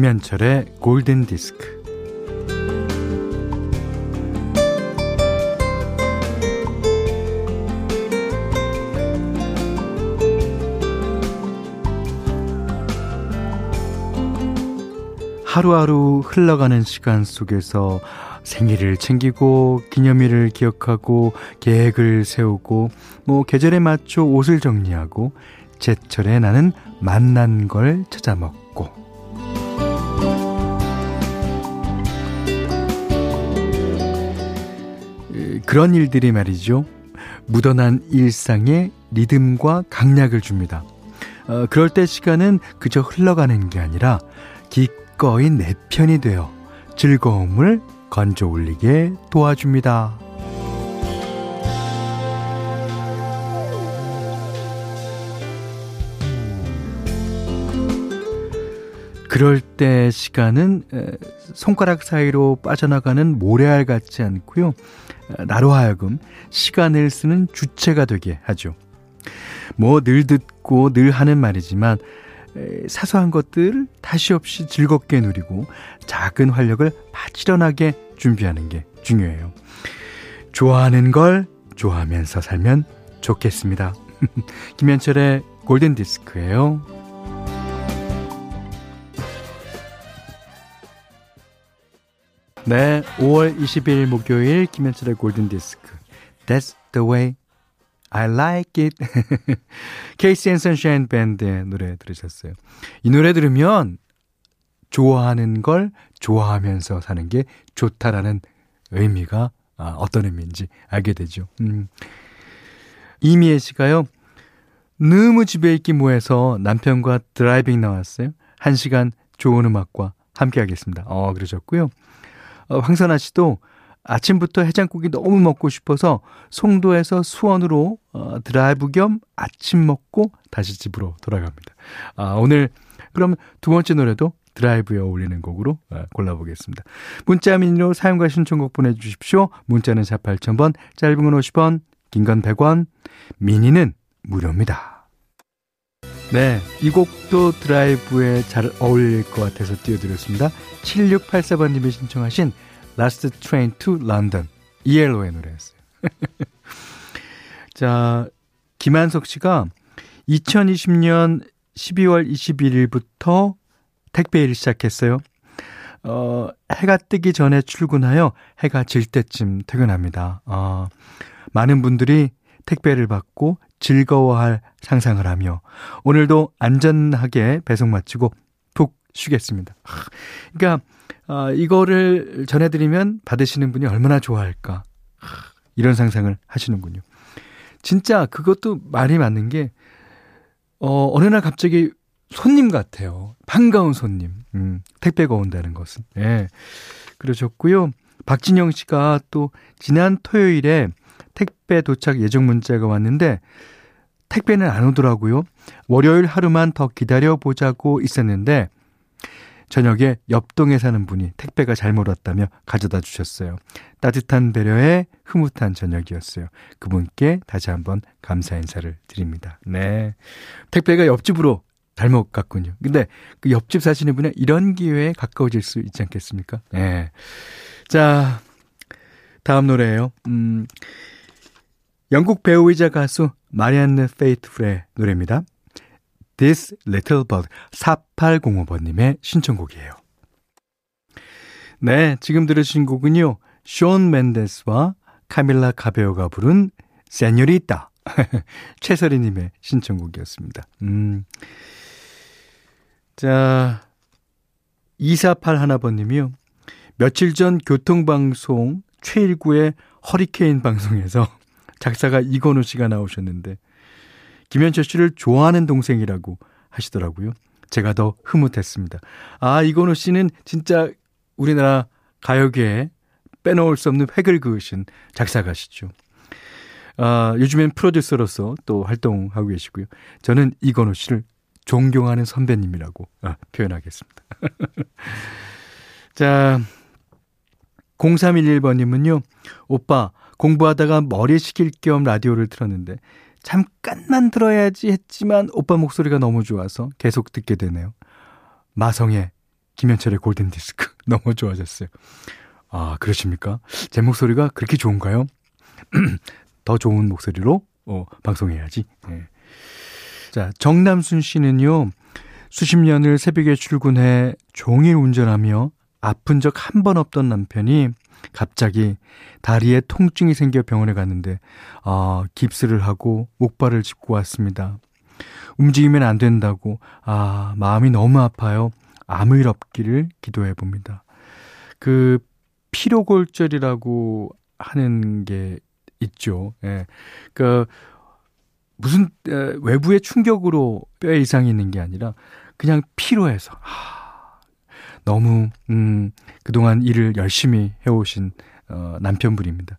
김현철의 골든디스크. 하루하루 흘러가는 시간 속에서 생일을 챙기고 기념일을 기억하고 계획을 세우고 뭐 계절에 맞춰 옷을 정리하고 제철에 나는 맛난 걸 찾아 먹고 그런 일들이 말이죠. 묻어난 일상에 리듬과 강약을 줍니다. 그럴 때 시간은 그저 흘러가는 게 아니라 기꺼이 내 편이 되어 즐거움을 건져 올리게 도와줍니다. 그럴 때 시간은 손가락 사이로 빠져나가는 모래알 같지 않고요. 나로 하여금 시간을 쓰는 주체가 되게 하죠. 뭐 늘 듣고 늘 하는 말이지만 사소한 것들을 다시 없이 즐겁게 누리고 작은 활력을 바치려나게 준비하는 게 중요해요. 좋아하는 걸 좋아하면서 살면 좋겠습니다. 김현철의 골든디스크예요. 5월 20일 목요일 김현철의 골든디스크. That's the way I like it. KC and Sunshine 밴드의 노래 들으셨어요. 이 노래 들으면 좋아하는 걸 좋아하면서 사는 게 좋다라는 의미가 어떤 의미인지 알게 되죠. 이미혜 씨가요. 너무 집에 있기 뭐해서 남편과 드라이빙 나왔어요. 1시간 좋은 음악과 함께 하겠습니다. 그러셨고요. 황선아 씨도 아침부터 해장국이 너무 먹고 싶어서 송도에서 수원으로 드라이브 겸 아침 먹고 다시 집으로 돌아갑니다. 오늘 그럼 두 번째 노래도 드라이브에 어울리는 곡으로 골라보겠습니다. 문자 미니로 사용과 신청곡 보내주십시오. 문자는 48,000번, 짧은 건 50원, 긴 건 100원, 미니는 무료입니다. 네, 이 곡도 드라이브에 잘 어울릴 것 같아서 띄워드렸습니다. 7684번님이 신청하신 Last Train to London, ELO의 노래였어요. 자, 김한석 씨가 2020년 12월 21일부터 택배일을 시작했어요. 해가 뜨기 전에 출근하여 해가 질 때쯤 퇴근합니다. 많은 분들이 택배를 받고 즐거워할 상상을 하며 오늘도 안전하게 배송 마치고 푹 쉬겠습니다. 그러니까 이거를 전해드리면 받으시는 분이 얼마나 좋아할까 이런 상상을 하시는군요. 진짜 그것도 말이 맞는 게 어느 날 갑자기 손님 같아요. 반가운 손님. 택배가 온다는 것은. 예, 그러셨고요. 박진영 씨가 또 지난 토요일에 택배 도착 예정 문자가 왔는데 택배는 안 오더라고요. 월요일 하루만 더 기다려보자고 있었는데 저녁에 옆동에 사는 분이 택배가 잘못 왔다며 가져다 주셨어요. 따뜻한 배려에 흐뭇한 저녁이었어요. 그분께 다시 한번 감사 인사를 드립니다. 네, 택배가 옆집으로 잘못 갔군요. 근데 그 옆집 사시는 분은 이런 기회에 가까워질 수 있지 않겠습니까? 네. 자, 다음 노래예요. 영국 배우이자 가수 마리안느 페이트풀의 노래입니다. This Little Bird. 4805번님의 신청곡이에요. 네, 지금 들으신 곡은요. 숀 멘데스와 카밀라 카베오가 부른 세뇨리따. 최서리님의 신청곡이었습니다. 자, 2481번님이요. 며칠 전 교통방송 최일구의 허리케인 방송에서 작사가 이건우 씨가 나오셨는데 김현철 씨를 좋아하는 동생이라고 하시더라고요. 제가 더 흐뭇했습니다. 이건우 씨는 진짜 우리나라 가요계에 빼놓을 수 없는 획을 그으신 작사가시죠. 요즘엔 프로듀서로서 또 활동하고 계시고요. 저는 이건우 씨를 존경하는 선배님이라고 표현하겠습니다. 자, 0311번님은요. 오빠, 공부하다가 머리 식힐 겸 라디오를 틀었는데 잠깐만 들어야지 했지만 오빠 목소리가 너무 좋아서 계속 듣게 되네요. 마성의 김현철의 골든디스크 너무 좋아졌어요. 아, 그러십니까? 제 목소리가 그렇게 좋은가요? 더 좋은 목소리로 방송해야지. 네. 자, 정남순 씨는요, 수십 년을 새벽에 출근해 종일 운전하며 아픈 적 한 번 없던 남편이 갑자기 다리에 통증이 생겨 병원에 갔는데 깁스를 하고 목발을 짚고 왔습니다. 움직이면 안 된다고, 마음이 너무 아파요. 아무 일 없기를 기도해 봅니다. 그 피로골절이라고 하는 게 있죠. 예. 그 무슨 외부의 충격으로 뼈에 이상이 있는 게 아니라 그냥 피로해서 너무 그동안 일을 열심히 해오신 남편분입니다.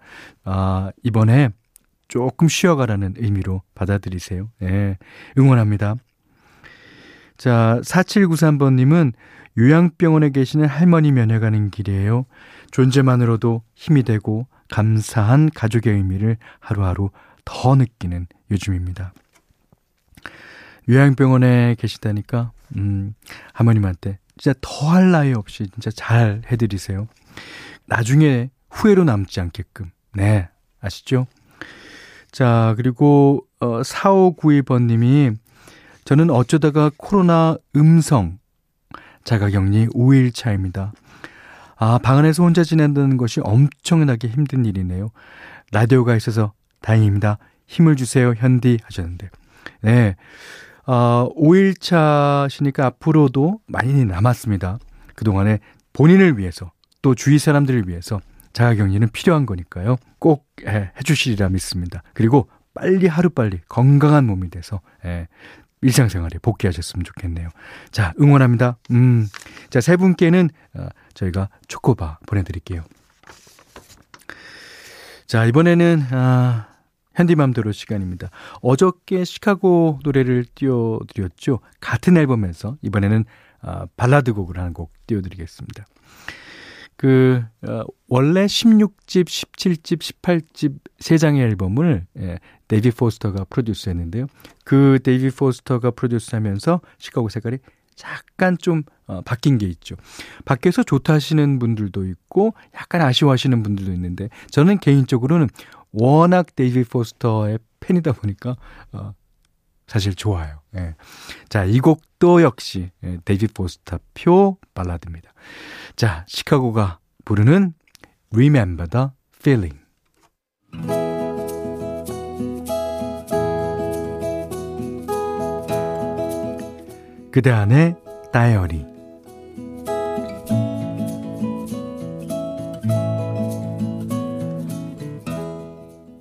이번에 조금 쉬어가라는 의미로 받아들이세요. 예, 응원합니다. 자, 4793번님은 요양병원에 계시는 할머니 면회 가는 길이에요. 존재만으로도 힘이 되고 감사한 가족의 의미를 하루하루 더 느끼는 요즘입니다. 요양병원에 계시다니까 할머님한테 진짜 더할 나위 없이 진짜 잘 해드리세요. 나중에 후회로 남지 않게끔. 네, 아시죠? 자, 그리고 4592번님이 저는 어쩌다가 코로나 음성 자가격리 5일 차입니다. 방 안에서 혼자 지낸다는 것이 엄청나게 힘든 일이네요. 라디오가 있어서 다행입니다. 힘을 주세요, 현디 하셨는데. 네, 5일차시니까 앞으로도 많이 남았습니다. 그동안에 본인을 위해서 또 주위 사람들을 위해서 자가격리는 필요한 거니까요. 꼭 해주시리라 믿습니다. 그리고 빨리 하루빨리 건강한 몸이 돼서 일상생활에 복귀하셨으면 좋겠네요. 자, 응원합니다. 자, 세 분께는 저희가 초코바 보내드릴게요. 자, 이번에는 현디맘대로 시간입니다. 어저께 시카고 노래를 띄워드렸죠. 같은 앨범에서 이번에는 발라드 곡을 한 곡 띄워드리겠습니다. 원래 16집, 17집, 18집 3장의 앨범을 데이비드 포스터가 프로듀스했는데요. 그 데이비드 포스터가 프로듀스하면서 시카고 색깔이 약간 좀 바뀐 게 있죠. 밖에서 좋다 하시는 분들도 있고 약간 아쉬워하시는 분들도 있는데, 저는 개인적으로는 워낙 데이비드 포스터의 팬이다 보니까 사실 좋아요. 예. 자, 이 곡도 역시 데이비드 포스터 표 발라드입니다. 자, 시카고가 부르는 Remember the Feeling. 그대 안의 다이어리.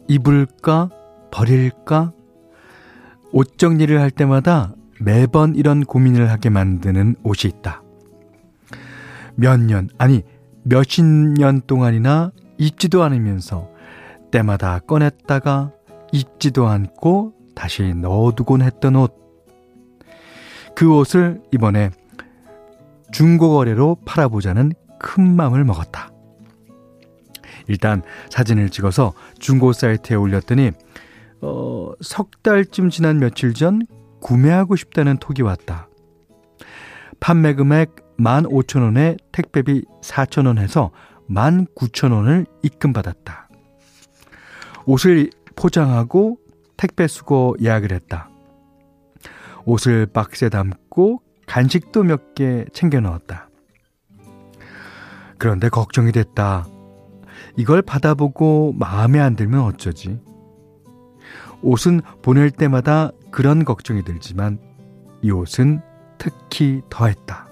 입을까 버릴까, 옷 정리를 할 때마다 매번 이런 고민을 하게 만드는 옷이 있다. 몇 년, 아니 몇십 년 동안이나 입지도 않으면서 때마다 꺼냈다가 입지도 않고 다시 넣어두곤 했던 옷. 그 옷을 이번에 중고거래로 팔아보자는 큰 맘을 먹었다. 일단 사진을 찍어서 중고 사이트에 올렸더니 석 달쯤 지난 며칠 전 구매하고 싶다는 톡이 왔다. 판매 금액 15,000원에 택배비 4,000원 해서 19,000원을 입금받았다. 옷을 포장하고 택배 수거 예약을 했다. 옷을 박스에 담고 간식도 몇 개 챙겨 넣었다. 그런데 걱정이 됐다. 이걸 받아보고 마음에 안 들면 어쩌지? 옷은 보낼 때마다 그런 걱정이 들지만 이 옷은 특히 더했다.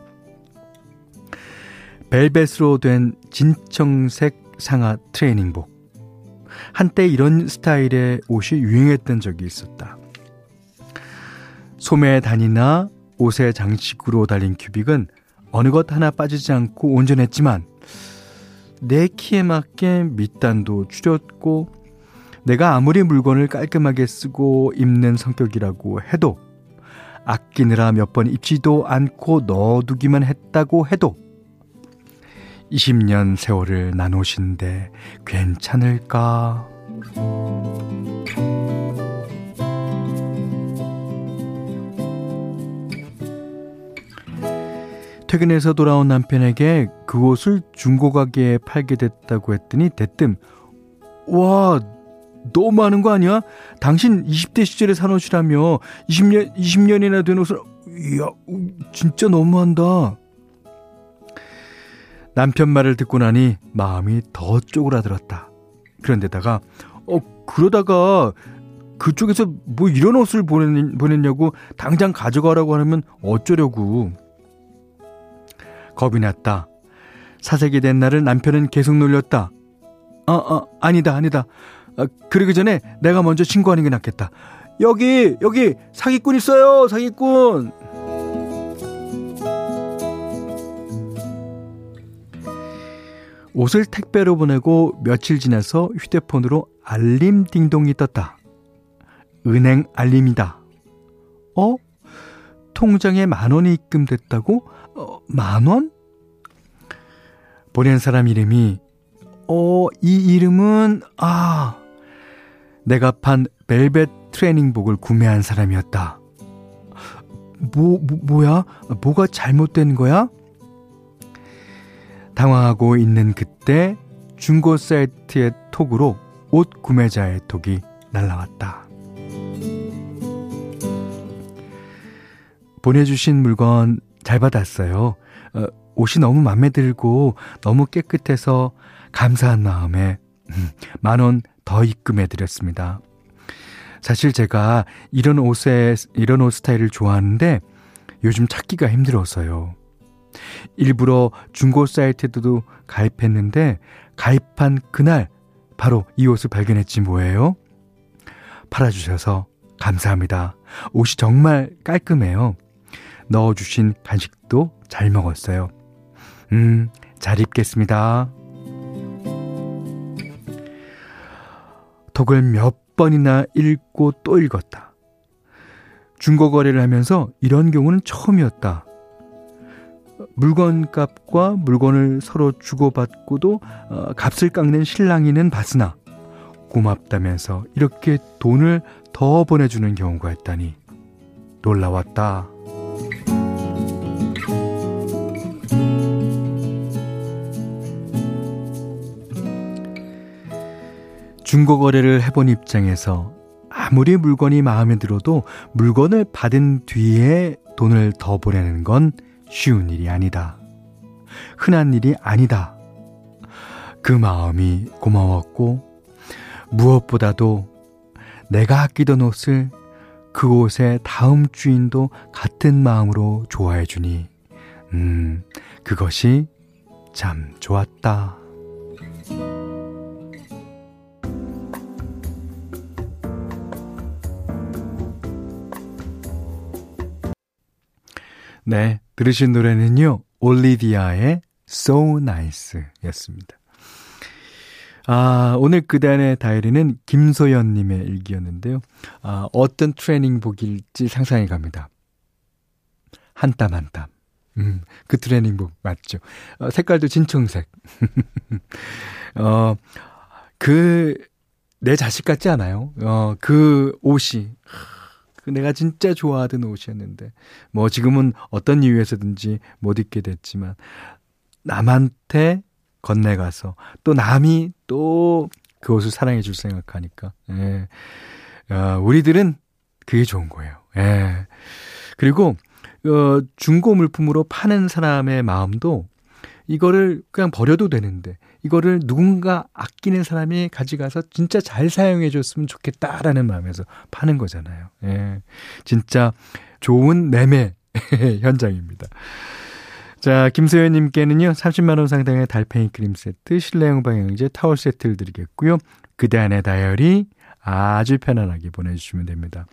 벨벳으로 된 진청색 상하 트레이닝복. 한때 이런 스타일의 옷이 유행했던 적이 있었다. 소매의 단이나 옷의 장식으로 달린 큐빅은 어느 것 하나 빠지지 않고 온전했지만, 내 키에 맞게 밑단도 줄였고 내가 아무리 물건을 깔끔하게 쓰고 입는 성격이라고 해도, 아끼느라 몇 번 입지도 않고 넣어두기만 했다고 해도 20년 세월을 난 옷인데 괜찮을까? 퇴근해서 돌아온 남편에게 그 옷을 중고 가게에 팔게 됐다고 했더니 대뜸 와 너무 많은 거 아니야? 당신 20대 시절에 산 옷이라며 20년이나 된 옷을 이야 진짜 너무한다. 남편 말을 듣고 나니 마음이 더 쪼그라들었다. 그런데다가 그러다가 그쪽에서 뭐 이런 옷을 보냈냐고 당장 가져가라고 하면 어쩌려고. 겁이 났다. 사색이 된 나를 남편은 계속 놀렸다. 아니다. 그러기 전에 내가 먼저 신고하는 게 낫겠다. 여기 사기꾼 있어요. 사기꾼. 옷을 택배로 보내고 며칠 지나서 휴대폰으로 알림 띵동이 떴다. 은행 알림이다. 통장에 10,000원이 입금됐다고? 10,000원? 보낸 사람 이름이 이 이름은 내가 판 벨벳 트레이닝복을 구매한 사람이었다. 뭐야? 뭐가 잘못된 거야? 당황하고 있는 그때 중고 사이트의 톡으로 옷 구매자의 톡이 날라왔다. 보내주신 물건 잘 받았어요. 옷이 너무 마음에 들고 너무 깨끗해서 감사한 마음에 10,000원 더 입금해드렸습니다. 사실 제가 이런 옷 스타일을 좋아하는데 요즘 찾기가 힘들어서요. 일부러 중고 사이트에도 가입했는데 가입한 그날 바로 이 옷을 발견했지 뭐예요. 팔아주셔서 감사합니다. 옷이 정말 깔끔해요. 넣어주신 간식도 잘 먹었어요. 잘 입겠습니다. 톡을 몇 번이나 읽고 또 읽었다. 중고 거래를 하면서 이런 경우는 처음이었다. 물건값과 물건을 서로 주고받고도 값을 깎는 실랑이는 봤으나 고맙다면서 이렇게 돈을 더 보내주는 경우가 있다니 놀라웠다. 중고 거래를 해본 입장에서 아무리 물건이 마음에 들어도 물건을 받은 뒤에 돈을 더 보내는 건 쉬운 일이 아니다. 흔한 일이 아니다. 그 마음이 고마웠고 무엇보다도 내가 아끼던 옷을 그 옷의 다음 주인도 같은 마음으로 좋아해 주니 그것이 참 좋았다. 네, 들으신 노래는요 올리디아의 So Nice 였습니다. 오늘 그대안의 다이어리는 김소연님의 일기였는데요. 어떤 트레이닝복일지 상상이 갑니다. 한 땀 한 땀. 그 트레이닝복 맞죠. 색깔도 진청색. 내 자식 같지 않아요? 그 옷이. 내가 진짜 좋아하던 옷이었는데 뭐 지금은 어떤 이유에서든지 못 입게 됐지만 남한테 건네가서 또 남이 또 그 옷을 사랑해 줄 생각하니까 우리들은 그게 좋은 거예요. 그리고 중고 물품으로 파는 사람의 마음도 이거를 그냥 버려도 되는데 이거를 누군가 아끼는 사람이 가져가서 진짜 잘 사용해 줬으면 좋겠다라는 마음에서 파는 거잖아요. 진짜 좋은 매매 현장입니다. 자, 김소연님께는요 30만 원 상당의 달팽이 크림 세트, 실내용 방향제, 타월 세트를 드리겠고요. 그대 안의 다이어리 아주 편안하게 보내주시면 됩니다.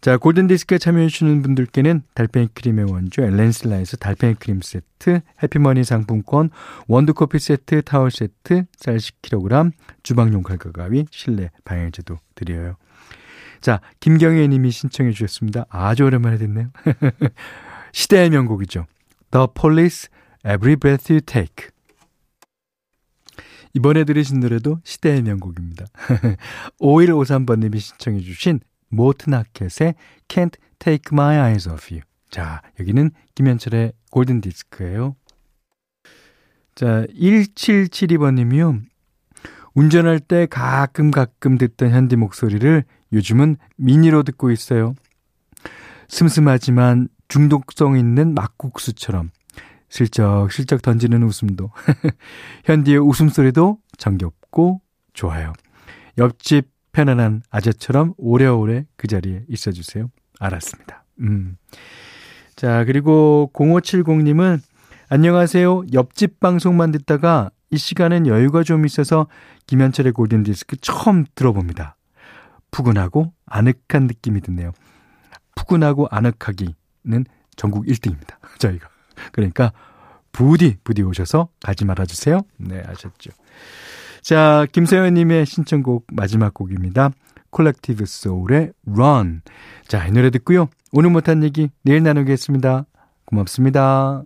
자, 골든디스크에 참여해주시는 분들께는 달팽이 크림의 원조 엘렌슬라이스 달팽이 크림 세트, 해피머니 상품권, 원두커피 세트, 타월 세트, 쌀 10kg, 주방용 칼과 가위, 실내 방향제도 드려요. 자, 김경혜 님이 신청해 주셨습니다. 아주 오랜만에 듣네요. 시대의 명곡이죠. The Police, Every Breath You Take. 이번에 들으신 노래도 시대의 명곡입니다. 5153번님이 신청해 주신 모트나켓의 Can't Take My Eyes Off You 자, 여기는 김현철의 골든디스크예요. 자, 1772번님이요. 운전할 때 가끔 듣던 현디 목소리를 요즘은 미니로 듣고 있어요. 슴슴하지만 중독성 있는 막국수처럼 슬쩍슬쩍 던지는 웃음도 현디의 웃음소리도 정겹고 좋아요. 옆집 편안한 아재처럼 오래오래 그 자리에 있어주세요. 알았습니다. 자, 그리고 0570님은 안녕하세요. 옆집 방송만 듣다가 이 시간엔 여유가 좀 있어서 김현철의 골든디스크 처음 들어봅니다. 푸근하고 아늑한 느낌이 드네요. 푸근하고 아늑하기는 전국 1등입니다. 저희가. 그러니까 부디 오셔서 가지 말아주세요. 네, 아셨죠. 자, 김소연님의 신청곡 마지막 곡입니다. 콜렉티브 소울의 Run. 자, 이 노래 듣고요. 오늘 못한 얘기 내일 나누겠습니다. 고맙습니다.